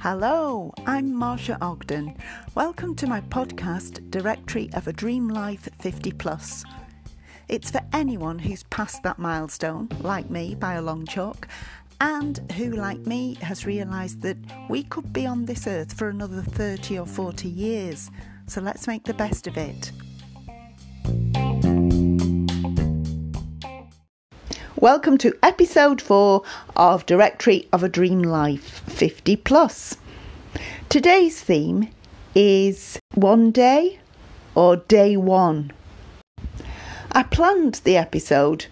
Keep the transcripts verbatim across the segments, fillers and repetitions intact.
Hello, I'm Marcia Ogden. Welcome to my podcast, Directory of a Dream Life fifty plus. It's for anyone who's passed that milestone, like me, by a long chalk, and who, like me, has realised that we could be on this earth for another thirty or forty years. So let's make the best of it. Welcome to episode four of Directory of a Dream Life fifty plus. Today's theme is one day or day one. I planned the episode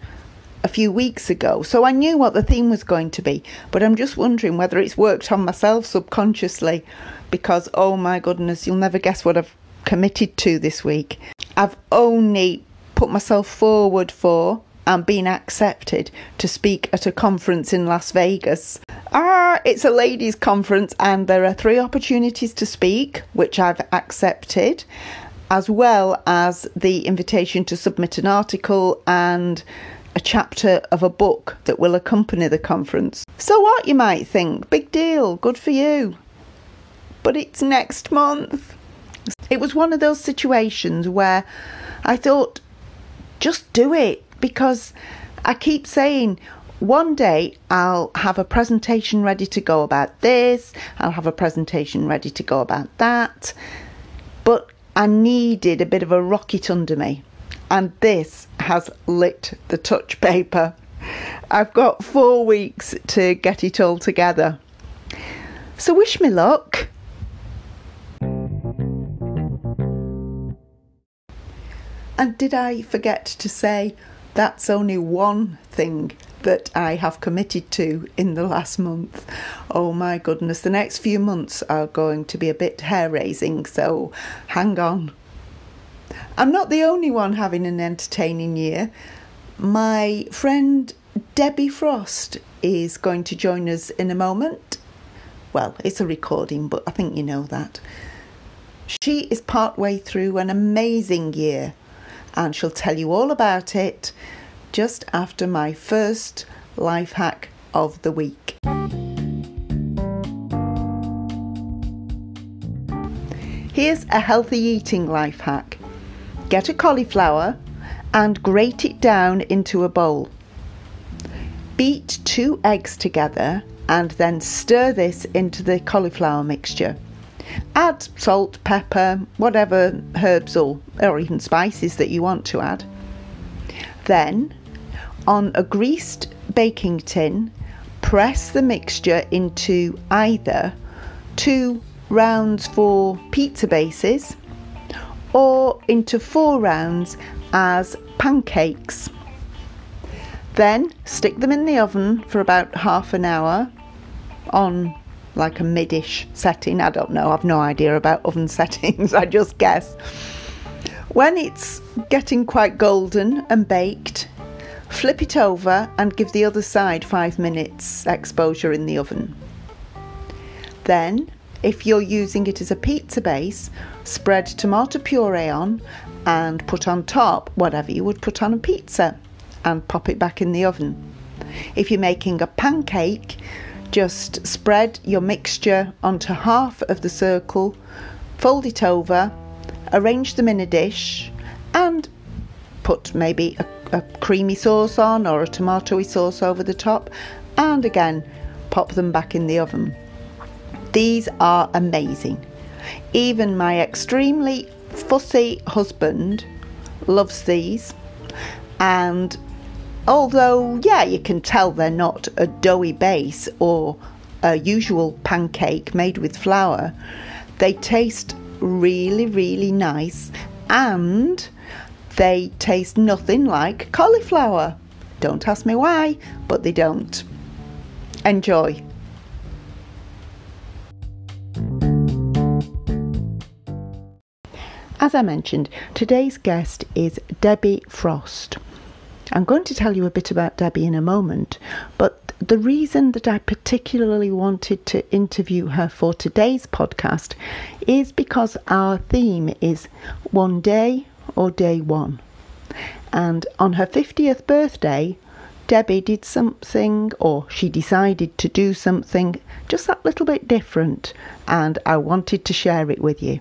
a few weeks ago, so I knew what the theme was going to be, but I'm just wondering whether it's worked on myself subconsciously, because oh my goodness, you'll never guess what I've committed to this week. I've only put myself forward for and been accepted to speak at a conference in Las Vegas. Ah, it's a ladies' conference, and there are three opportunities to speak, which I've accepted, as well as the invitation to submit an article and a chapter of a book that will accompany the conference. So what, you might think, big deal, good for you. But it's next month. It was one of those situations where I thought, just do it. Because I keep saying, one day I'll have a presentation ready to go about this, I'll have a presentation ready to go about that. But I needed a bit of a rocket under me. And this has lit the touch paper. I've got four weeks to get it all together. So wish me luck. And did I forget to say, that's only one thing that I have committed to in the last month. Oh my goodness, the next few months are going to be a bit hair-raising, so hang on. I'm not the only one having an entertaining year. My friend Debbie Frost is going to join us in a moment. Well, it's a recording, but I think you know that. She is partway through an amazing year, and she'll tell you all about it just after my first life hack of the week. Here's a healthy eating life hack. Get a cauliflower and grate it down into a bowl. Beat two eggs together and then stir this into the cauliflower mixture. Add salt, pepper, whatever herbs or, or even spices that you want to add. Then, on a greased baking tin, press the mixture into either two rounds for pizza bases or into four rounds as pancakes. Then stick them in the oven for about half an hour on like a mid-ish setting. I don't know, I've no idea about oven settings, I just guess. When it's getting quite golden and baked, flip it over and give the other side five minutes exposure in the oven. Then, if you're using it as a pizza base, spread tomato puree on and put on top whatever you would put on a pizza and pop it back in the oven. If you're making a pancake, just spread your mixture onto half of the circle, fold it over, arrange them in a dish and put maybe a, a creamy sauce on or a tomatoey sauce over the top, and again pop them back in the oven. These are amazing. Even my extremely fussy husband loves these, and although, yeah, you can tell they're not a doughy base or a usual pancake made with flour, they taste really, really nice, and they taste nothing like cauliflower. Don't ask me why, but they don't. Enjoy. As I mentioned, today's guest is Debbie Frost. I'm going to tell you a bit about Debbie in a moment, but the reason that I particularly wanted to interview her for today's podcast is because our theme is one day or day one. And on her fiftieth birthday, Debbie did something, or she decided to do something just that little bit different, and I wanted to share it with you.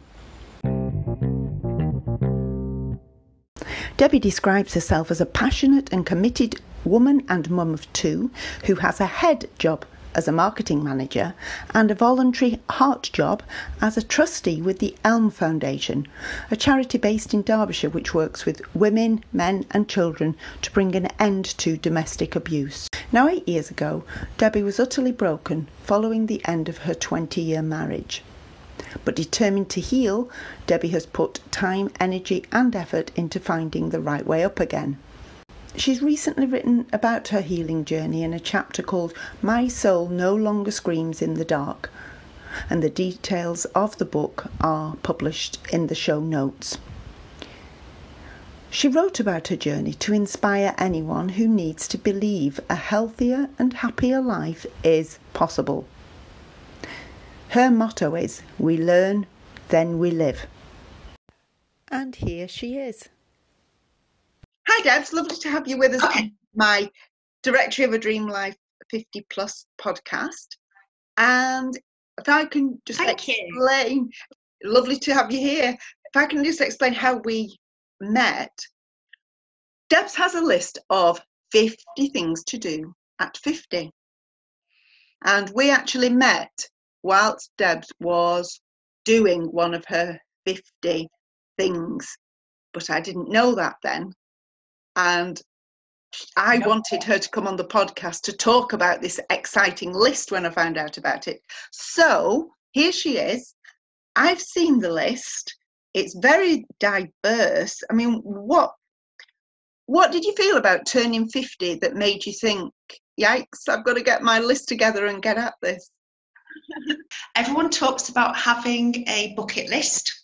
Debbie describes herself as a passionate and committed woman and mum of two who has a head job as a marketing manager and a voluntary heart job as a trustee with the Elm Foundation, a charity based in Derbyshire which works with women, men and children to bring an end to domestic abuse. Now, eight years ago, Debbie was utterly broken following the end of her twenty-year marriage. But determined to heal, Debbie has put time, energy and effort into finding the right way up again. She's recently written about her healing journey in a chapter called My Soul No Longer Screams in the Dark, and the details of the book are published in the show notes. She wrote about her journey to inspire anyone who needs to believe a healthier and happier life is possible. Her motto is, we learn, then we live. And here she is. Hi Deb, it's lovely to have you with us on my Directory of a Dream Life fifty plus podcast. And if I can just Thank explain, you. Lovely to have you here. If I can just explain how we met. Deb has a list of fifty things to do at fifty. And we actually met whilst Deb was doing one of her fifty things. But I didn't know that then. And I wanted her to come on the podcast to talk about this exciting list when I found out about it. So here she is. I've seen the list. It's very diverse. I mean, what what did you feel about turning fifty that made you think, yikes, I've got to get my list together and get at this? Everyone talks about having a bucket list.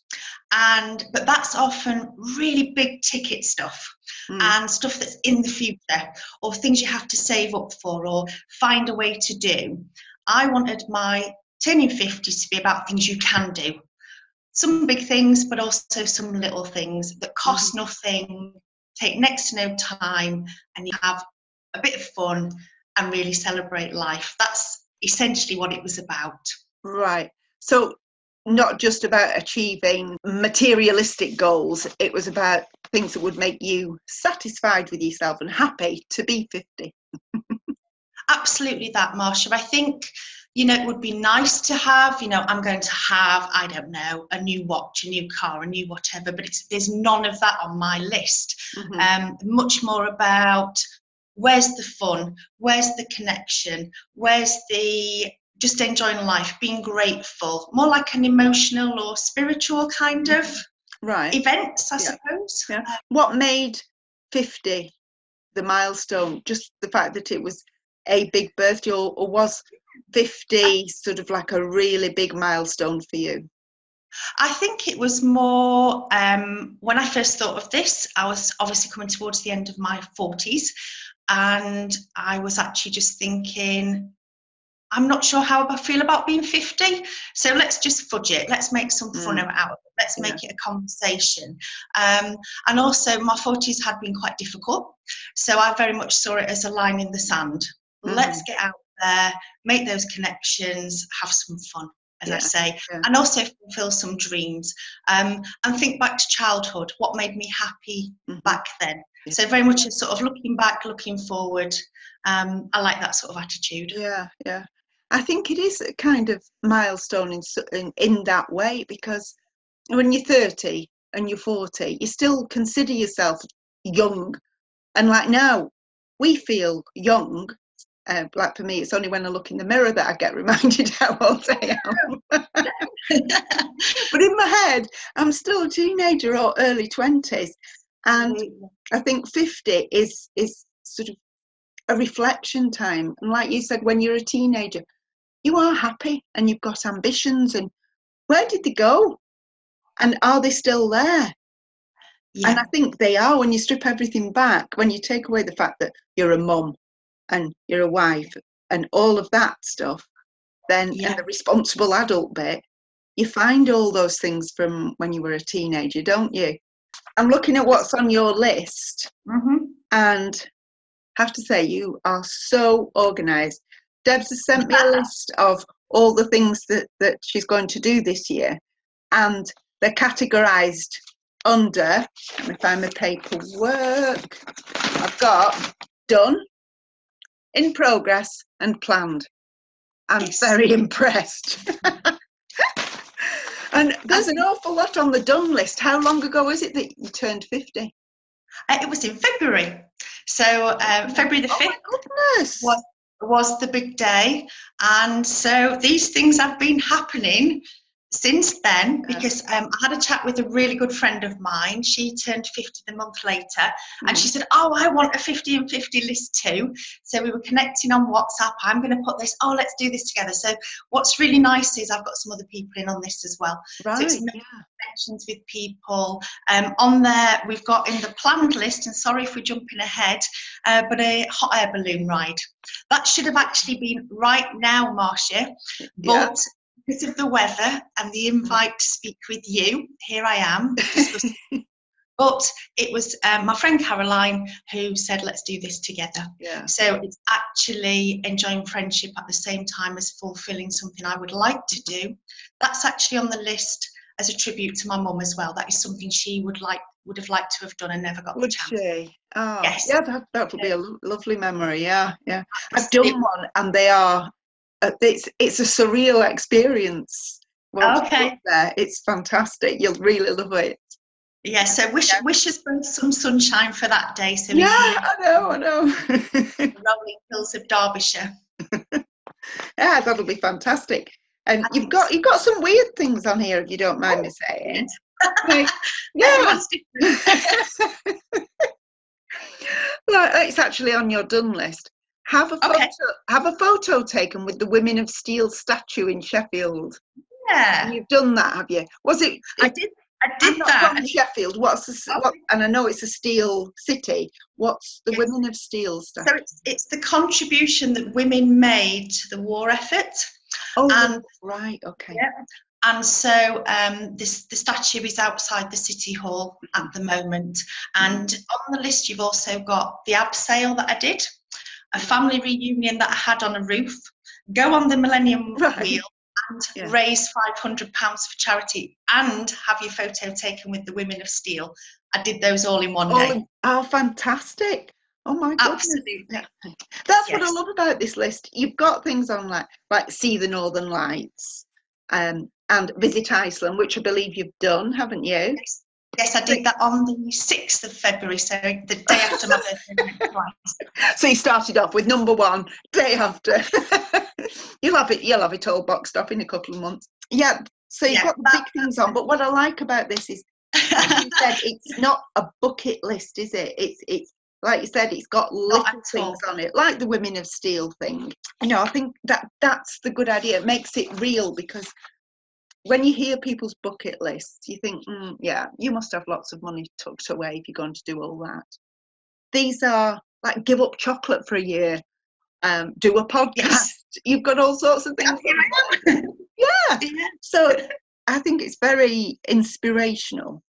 And but that's often really big ticket stuff mm. and stuff that's in the future, or things you have to save up for or find a way to do. I wanted my turning fifties to be about things you can do. Some big things, but also some little things that cost mm. nothing, take next to no time, and you have a bit of fun and really celebrate life. That's essentially what it was about. Right. So not just about achieving materialistic goals, it was about things that would make you satisfied with yourself and happy to be fifty. Absolutely that, Marcia. I think, you know, it would be nice to have, you know, I'm going to have, I don't know, a new watch, a new car, a new whatever, but it's, there's none of that on my list. Mm-hmm. Um, much more about where's the fun, where's the connection, where's the just enjoying life, being grateful, more like an emotional or spiritual kind of right. events, I yeah. suppose. Yeah. What made fifty the milestone? Just the fact that it was a big birthday, or, or was fifty sort of like a really big milestone for you? I think it was more, um, when I first thought of this, I was obviously coming towards the end of my forties, and I was actually just thinking, I'm not sure how I feel about being fifty, so let's just fudge it. Let's make some fun mm. out of it. Let's yeah. make it a conversation. Um, and also, my forties had been quite difficult, so I very much saw it as a line in the sand. Mm. Let's get out there, make those connections, have some fun, as yeah. I say, yeah. and also fulfill some dreams. Um, and think back to childhood, what made me happy mm. back then. Yeah. So very much sort of looking back, looking forward. Um, I like that sort of attitude. Yeah, yeah. I think it is a kind of milestone in, in in that way, because when you're thirty and you're forty, you still consider yourself young. And like now, we feel young. Uh, like for me, it's only when I look in the mirror that I get reminded how old I am. But in my head, I'm still a teenager or early twenties. And I think fifty is is sort of a reflection time. And like you said, when you're a teenager, you are happy and you've got ambitions, and where did they go and are they still there? Yeah. And I think they are, when you strip everything back, when you take away the fact that you're a mum and you're a wife and all of that stuff, then yeah. and the responsible adult bit, you find all those things from when you were a teenager, don't you? I'm looking at what's on your list mm-hmm. and have to say, you are so organized. Debs has sent me a list of all the things that, that she's going to do this year, and they're categorized under, let me find my paperwork, I've got done, in progress, and planned. I'm yes. very impressed. And there's an awful lot on the done list. How long ago is it that you turned fifty? Uh, it was in February. So um, February the fifth oh my goodness. Was, was the big day. And so these things have been happening since then, because um, I had a chat with a really good friend of mine. She turned fifty the month later, and she said, oh, I want a fifty and fifty list too. So we were connecting on WhatsApp. I'm going to put this, oh, let's do this together. So what's really nice is I've got some other people in on this as well. Right, so it's making connections with people. Um, on there, we've got in the planned list, and sorry if we're jumping ahead, uh, but a hot air balloon ride. That should have actually been right now, Marcia, but... Yeah. Because of the weather and the invite to speak with you, here I am. But it was um, my friend Caroline who said, let's do this together. Yeah. So it's actually enjoying friendship at the same time as fulfilling something I would like to do. That's actually on the list as a tribute to my mum as well. That is something she would like would have liked to have done and never got would the chance. Would she? Oh, yes. Yeah, that, that would yeah. be a lovely memory. Yeah, yeah. I've done it, one, and they are... Uh, it's it's a surreal experience. Well, okay, there. It's fantastic. You'll really love it. Yeah. So wish yeah. wish us both some sunshine for that day. So yeah, I know, I know. Rolling hills of Derbyshire. Yeah, that'll be fantastic. And I you've got so. you've got some weird things on here, if you don't mind oh. me saying. Like, yeah. Well, it's actually on your done list. Have a photo. Okay. Have a photo taken with the Women of Steel statue in Sheffield. Yeah, you've done that, have you? Was it? I did. I did I'm not that. From Sheffield. What's the, okay. what, and I know it's a steel city. What's the yes. Women of Steel statue? So it's, it's the contribution that women made to the war effort. Oh, and, right. Okay. Yeah. And so um, this, the statue is outside the City Hall at the moment. And on the list, you've also got the ab sale that I did. A family reunion that I had on a roof, go on the Millennium right. Wheel and yeah. raise five hundred pounds for charity, and have your photo taken with the Women of Steel. I did those all in one all day. In, oh, fantastic. Oh, my God. Absolutely. Yeah. That's yes. what I love about this list. You've got things on like, like see the Northern Lights um, and visit Iceland, which I believe you've done, haven't you? Yes. Yes, I did that on the sixth of February, so the day after my birthday. So you started off with number one, day after. You'll have it, you'll have it all boxed up in a couple of months. Yeah, so you've yeah, got the big things on, but what I like about this is, like you said, it's not a bucket list, is it? It's, it's like you said, it's got little things on it, like the Women of Steel thing. You know, I think that that's the good idea. It makes it real, because... when you hear people's bucket lists, you think, mm, yeah, you must have lots of money tucked away if you're going to do all that. These are like give up chocolate for a year, um, do a podcast. Yes. You've got all sorts of things. Yeah. yeah. yeah. So I think it's very inspirational,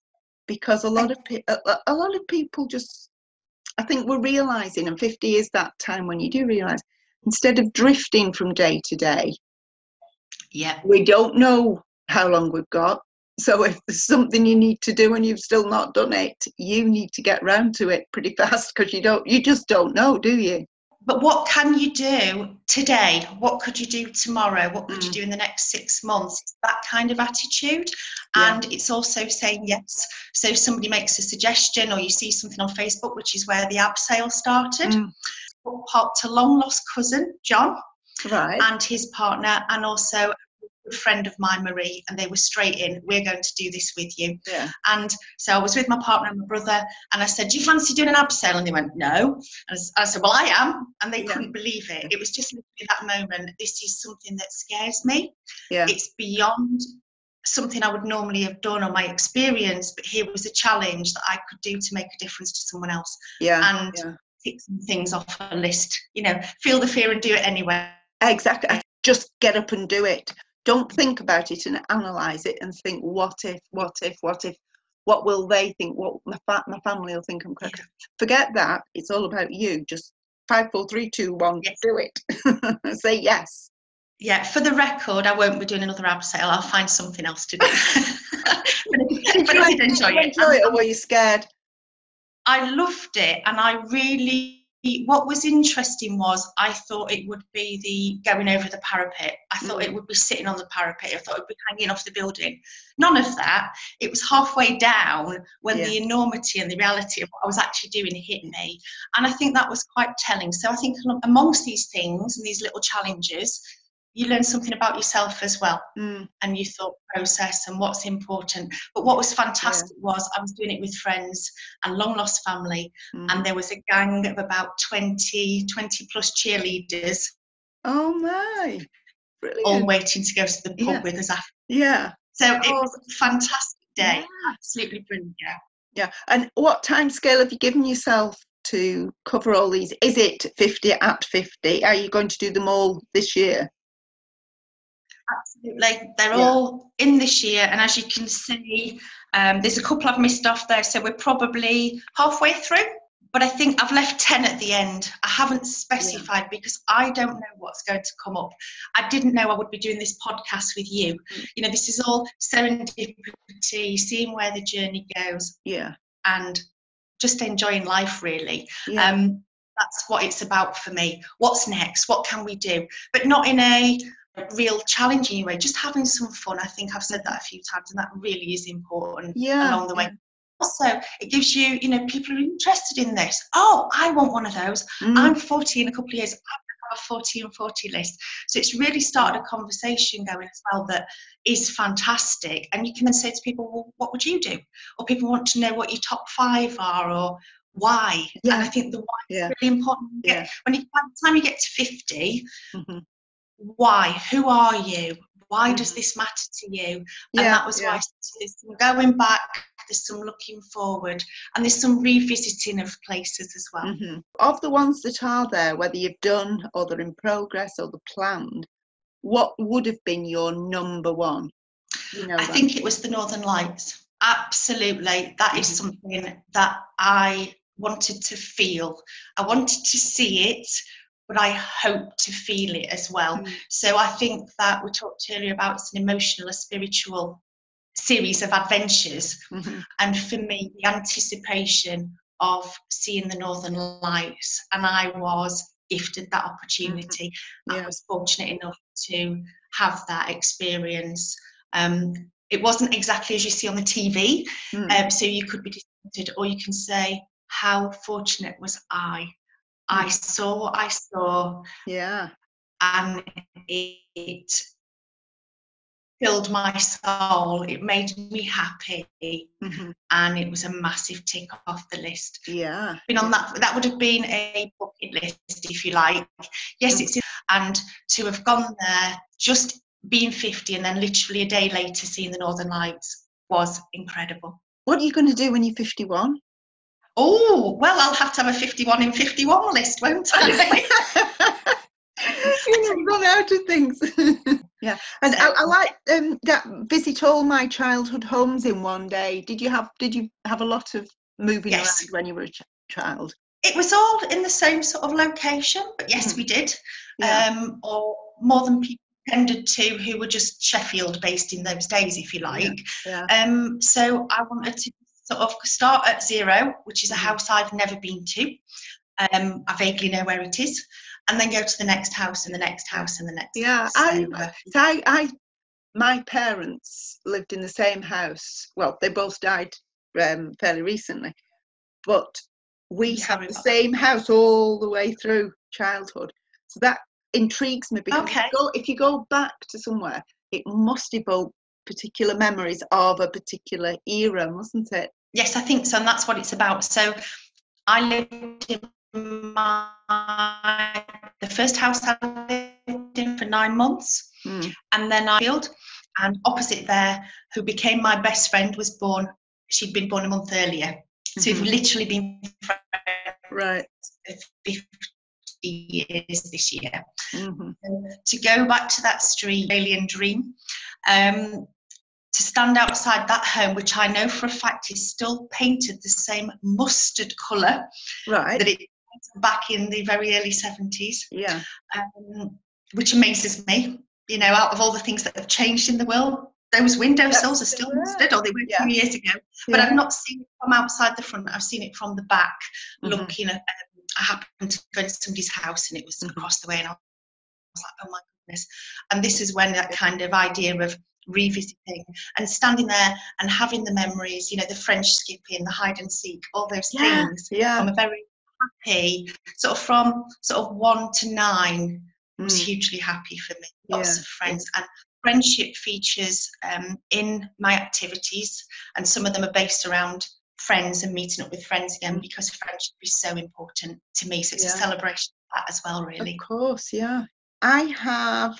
because a lot of pe- a, a lot of people just, I think we're realising, and fifty is that time when you do realise, instead of drifting from day to day, yeah, we don't know how long we've got. So if there's something you need to do and you've still not done it, you need to get round to it pretty fast, because you don't you just don't know, do you? But what can you do today? What could you do tomorrow? What could mm. you do in the next six months? It's that kind of attitude. Yeah. And it's also saying yes. So if somebody makes a suggestion, or you see something on Facebook, which is where the ab sale started, mm. popped a long lost cousin, John, right, and his partner, and also friend of mine, Marie, and they were straight in, we're going to do this with you. Yeah. And so I was with my partner and my brother, and I said, do you fancy doing an ab sale? And they went, no. And I said, well, I am. And they yeah. couldn't believe it. It was just that moment, this is something that scares me. Yeah. It's beyond something I would normally have done on my experience, but here was a challenge that I could do to make a difference to someone else. Yeah. And yeah. pick some things off a list, you know, feel the fear and do it anyway. Exactly. Just get up and do it. Don't think about it and analyse it and think, what if, what if, what if, what will they think, what my, fa- my family will think I'm crazy. Yeah. Forget that. It's all about you. Just five, four, three, two, one, yes. Do it. Say yes. Yeah, for the record, I won't be doing another ab sale. I'll find something else to do. Did but you I did enjoy it. Enjoy it, or were you scared? I loved it, and I really, what was interesting was I thought it would be the going over the parapet. I thought mm. it would be sitting on the parapet. I thought it would be hanging off the building. None of that. It was halfway down when yeah. the enormity and the reality of what I was actually doing hit me. And I think that was quite telling. So I think amongst these things and these little challenges, you learn something about yourself as well, mm. and your thought process and what's important. But what was fantastic yeah. was I was doing it with friends and long lost family, mm. and there was a gang of about twenty, twenty plus cheerleaders. Oh my, brilliant. All waiting to go to the pub yeah. with us after. Yeah. So it was a fantastic day, yeah. absolutely brilliant. Yeah. Yeah. And what time scale have you given yourself to cover all these? Is it fifty at fifty? Are you going to do them all this year? Absolutely, they're yeah. all in this year, and as you can see, um, there's a couple I've missed off there, so we're probably halfway through, but I think I've left ten at the end. I haven't specified yeah. because I don't know what's going to come up. I didn't know I would be doing this podcast with you. Mm. You know, this is all serendipity, seeing where the journey goes, yeah, and just enjoying life, really. Yeah. Um, that's what it's about for me. What's next? What can we do? But not in a real challenge anyway, just having some fun. I think I've said that a few times, and that really is important yeah. along the way. Also, it gives you, you know, people are interested in this. Oh, I want one of those. Mm. I'm forty in a couple of years. I have a forty and forty list. So it's really started a conversation going as well that is fantastic. And you can then say to people, well, what would you do? Or people want to know what your top five are, or why. Yeah. And I think the why yeah. is really important. Yeah. When you, by the time you get to fifty, mm-hmm. why? Who are you? Why does this matter to you? And yeah, that was yeah. why there's some going back, there's some looking forward, and there's some revisiting of places as well. Mm-hmm. Of the ones that are there, whether you've done or they're in progress or they're planned, what would have been your number one? You know, I that. think it was the Northern Lights. Absolutely. That mm-hmm. is something that I wanted to feel. I wanted to see it, but I hope to feel it as well. Mm. So I think that we talked earlier about it's an emotional, a spiritual series of adventures. Mm-hmm. And for me, the anticipation of seeing the Northern Lights, and I was gifted that opportunity. Mm-hmm. Yeah. I was fortunate enough to have that experience. Um, it wasn't exactly as you see on the T V, mm. um, so you could be disappointed, or you can say, how fortunate was I? I saw, I saw, yeah, and it, it filled my soul. It made me happy, mm-hmm. and it was a massive tick off the list. Yeah, been on that. That would have been a bucket list, if you like. Yes, it's and to have gone there, just being fifty, and then literally a day later seeing the Northern Lights was incredible. What are you going to do when you're fifty-one? Oh, well, I'll have to have a fifty-one in fifty-one list, won't I? You've run out of things. Yeah. And so, I, I like um, that visit all my childhood homes in one day. Did you have Did you have a lot of moving yes. around when you were a ch- child? It was all in the same sort of location, but yes, mm. we did. Yeah. Um, or more than people tended to, who were just Sheffield based in those days, if you like. Yeah. Yeah. Um, so I wanted to sort of start at zero, which is a house I've never been to. Um, I vaguely know where it is, and then go to the next house and the next house and the next. Yeah, house. I, so, uh, I, I, my parents lived in the same house. Well, they both died um, fairly recently, but we had the same house all the way through childhood. So that intrigues me, because okay. if, you go, if you go back to somewhere, it must evoke particular memories of a particular era, mustn't it? Yes, I think so, and that's what it's about. So I lived in my, the first house I lived in for nine months, mm. and then I built, and opposite there, who became my best friend, was born, she'd been born a month earlier. Mm-hmm. So we've literally been friends right. for fifty years this year. Mm-hmm. To go back to that street, alien dream, um, to stand outside that home, which I know for a fact is still painted the same mustard colour right. that it back in the very early seventies. Yeah. Um, which amazes me. You know, out of all the things that have changed in the world, those window That's sills are still stood, or they were yeah. two years ago. But yeah. I've not seen it from outside the front. I've seen it from the back, mm-hmm. looking at. Um, I happened to go into somebody's house, and it was mm-hmm. across the way, and I was like, "Oh my goodness!" And this is when that kind of idea of revisiting and standing there and having the memories, you know, the French skipping, the hide and seek, all those yeah. things. Yeah. From a very happy sort of from sort of one to nine mm. was hugely happy for me. Lots yeah. of friends yeah. and. Friendship features um, in my activities, and some of them are based around friends and meeting up with friends again, because friendship is so important to me. So it's yeah. a celebration of that as well, really. Of course, yeah. I have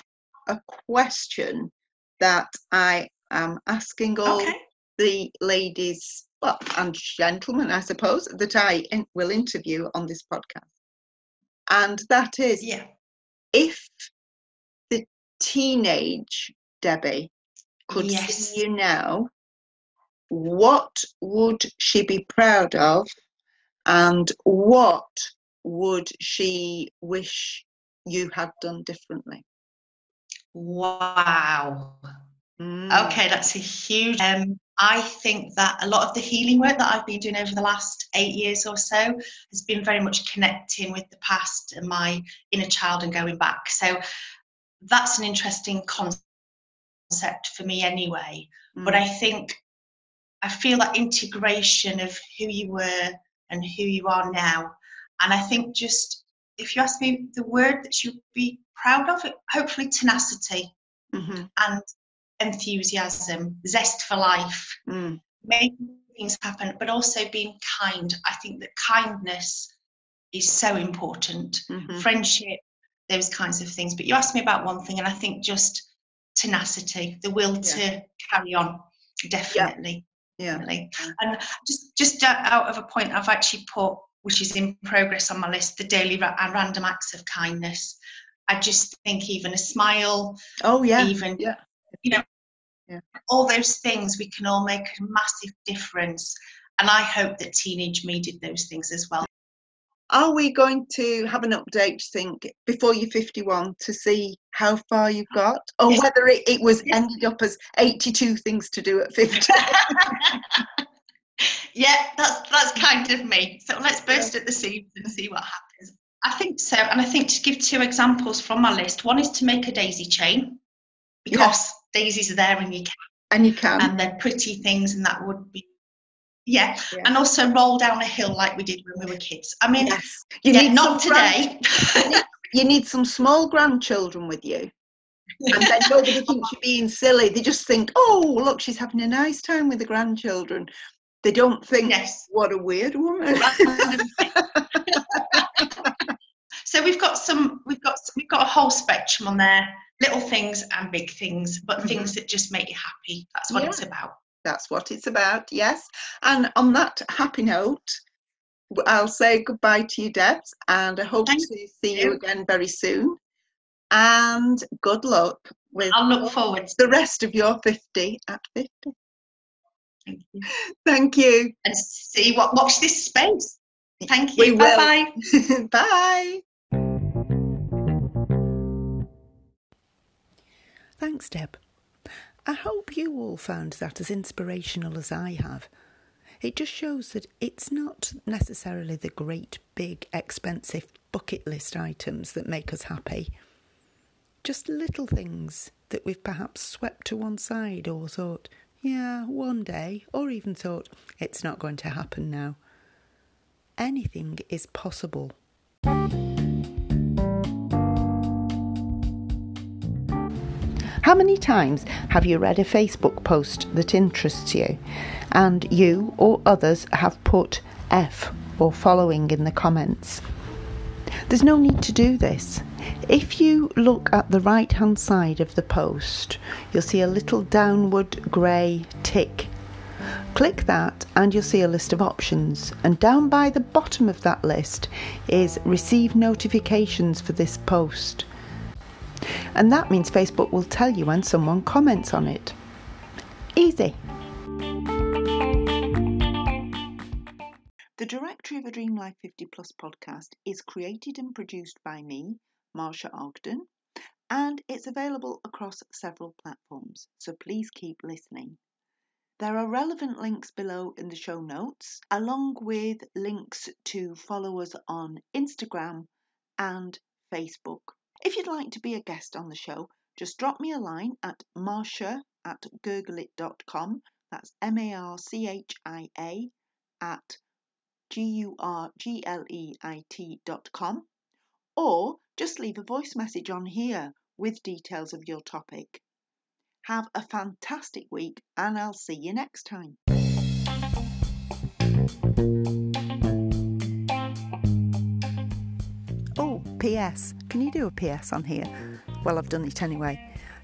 a question that I am asking all okay. the ladies, well, and gentlemen, I suppose, that I in- will interview on this podcast. And that is, yeah. if teenage Debbie could yes. see you now, what would she be proud of, and what would she wish you had done differently? Wow. Mm. Okay, that's a huge... Um, I think that a lot of the healing work that I've been doing over the last eight years or so has been very much connecting with the past and my inner child and going back. So that's an interesting concept for me anyway, mm. but I think I feel that integration of who you were and who you are now. And I think, just if you ask me the word that you'd be proud of, hopefully tenacity mm-hmm. and enthusiasm, zest for life, mm. making things happen, but also being kind. I think that kindness is so important. Mm-hmm. Friendship, those kinds of things. But you asked me about one thing, and I think just tenacity, the will yeah. to carry on, definitely. Yeah. Definitely. And just just out of a point I've actually put, which is in progress on my list, the daily ra- random acts of kindness. I just think even a smile, oh yeah, even yeah. you know, yeah. all those things, we can all make a massive difference. And I hope that teenage me did those things as well. Are we going to have an update, think, before you're fifty-one to see how far you've got? Or yes. whether it, it was ended up as eighty-two things to do at fifty? Yeah, that's that's kind of me. So let's burst yeah. at the seams and see what happens. I think so. And I think to give two examples from my list, one is to make a daisy chain, because yeah. daisies are there and you can. And you can. And they're pretty things, and that would be. Yeah. yeah, and also roll down a hill like we did when we were kids. I mean, yes. you yeah, need not today. Grand- you, need, you need some small grandchildren with you. And then nobody thinks you're being silly. They just think, oh, look, she's having a nice time with the grandchildren. They don't think, yes. what a weird woman. So we've got some, we've got, we've got a whole spectrum on there. Little things and big things, but mm-hmm. things that just make you happy. That's what yeah. it's about. That's what it's about, yes. And on that happy note, I'll say goodbye to you, Debs, and I hope Thank to you. see you again very soon. And good luck with I'll look forward the rest of your fifty at fifty. Thank you. Thank you. And see what watch this space. Thank you. We Bye-bye. Will. Bye. Thanks, Deb. I hope you all found that as inspirational as I have. It just shows that it's not necessarily the great, big, expensive bucket list items that make us happy. Just little things that we've perhaps swept to one side or thought, yeah, one day, or even thought, it's not going to happen now. Anything is possible. How many times have you read a Facebook post that interests you, and you or others have put F or following in the comments? There's no need to do this. If you look at the right hand side of the post, you'll see a little downward grey tick. Click that and you'll see a list of options, and down by the bottom of that list is receive notifications for this post. And that means Facebook will tell you when someone comments on it. Easy. The Directory of a Dream Life fifty plus podcast is created and produced by me, Marcia Ogden, and it's available across several platforms, so please keep listening. There are relevant links below in the show notes, along with links to follow us on Instagram and Facebook. If you'd like to be a guest on the show, just drop me a line at marcia at gurglit dot com. That's M A R C H I A at G U R G L E I T dot com, or just leave a voice message on here with details of your topic. Have a fantastic week, and I'll see you next time. Oh, P S. Can you do a P S on here? Well, I've done it anyway.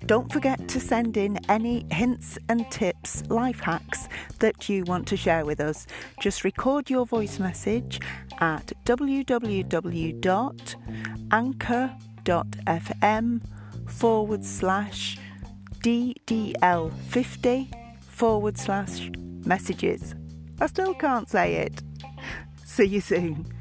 Don't forget to send in any hints and tips, life hacks that you want to share with us. Just record your voice message at double-u double-u double-u dot anchor dot f m forward slash D D L fifty forward slash messages. I still can't say it. See you soon.